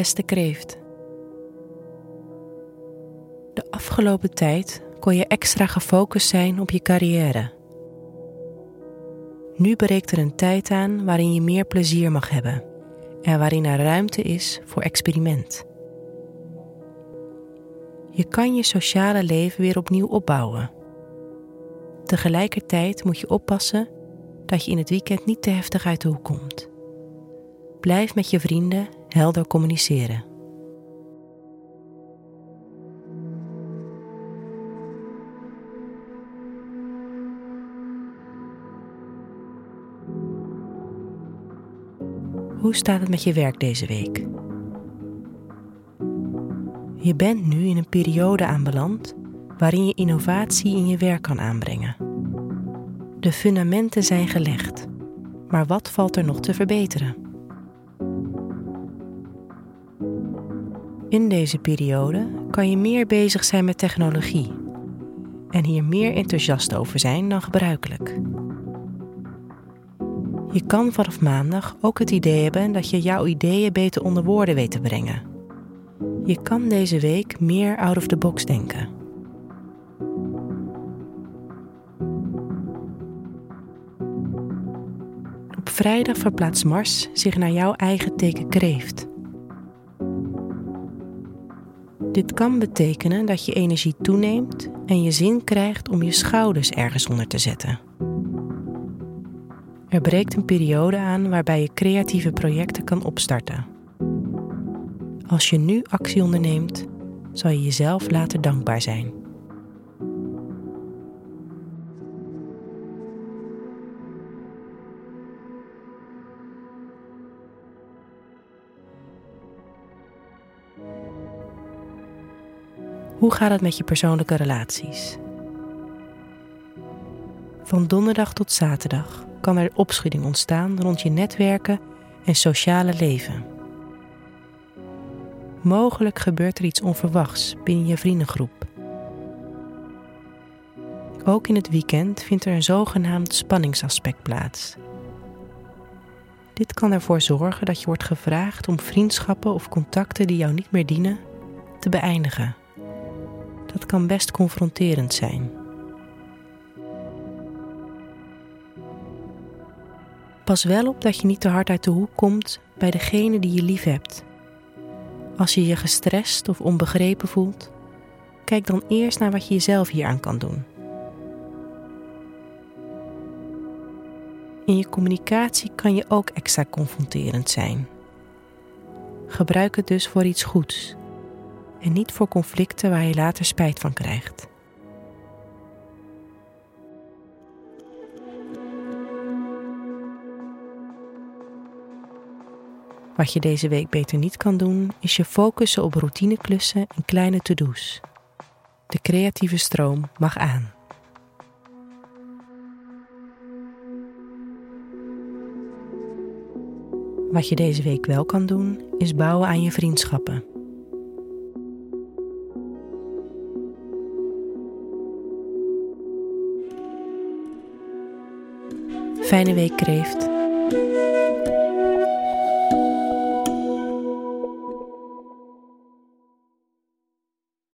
beste kreeft. De afgelopen tijd kon je extra gefocust zijn op je carrière. Nu breekt er een tijd aan waarin je meer plezier mag hebben en waarin er ruimte is voor experiment. Je kan je sociale leven weer opnieuw opbouwen. Tegelijkertijd moet je oppassen dat je in het weekend niet te heftig uit de hoek komt. Blijf met je vrienden helder communiceren. Hoe staat het met je werk deze week? Je bent nu in een periode aanbeland waarin je innovatie in je werk kan aanbrengen. De fundamenten zijn gelegd, maar wat valt er nog te verbeteren? In deze periode kan je meer bezig zijn met technologie en hier meer enthousiast over zijn dan gebruikelijk. Je kan vanaf maandag ook het idee hebben dat je jouw ideeën beter onder woorden weet te brengen. Je kan deze week meer out of the box denken. Op vrijdag verplaatst Mars zich naar jouw eigen teken Kreeft. Dit kan betekenen dat je energie toeneemt en je zin krijgt om je schouders ergens onder te zetten. Er breekt een periode aan waarbij je creatieve projecten kan opstarten. Als je nu actie onderneemt, zal je jezelf later dankbaar zijn. Hoe gaat het met je persoonlijke relaties? Van donderdag tot zaterdag kan er opschudding ontstaan rond je netwerken en sociale leven. Mogelijk gebeurt er iets onverwachts binnen je vriendengroep. Ook in het weekend vindt er een zogenaamd spanningsaspect plaats. Dit kan ervoor zorgen dat je wordt gevraagd om vriendschappen of contacten die jou niet meer dienen, te beëindigen. Dat kan best confronterend zijn. Pas wel op dat je niet te hard uit de hoek komt bij degene die je lief hebt. Als je je gestrest of onbegrepen voelt, kijk dan eerst naar wat je jezelf hieraan kan doen. In je communicatie kan je ook extra confronterend zijn. Gebruik het dus voor iets goeds en niet voor conflicten waar je later spijt van krijgt. Wat je deze week beter niet kan doen, is je focussen op routineklussen en kleine to-do's. De creatieve stroom mag aan. Wat je deze week wel kan doen, is bouwen aan je vriendschappen. Fijne week, Kreeft.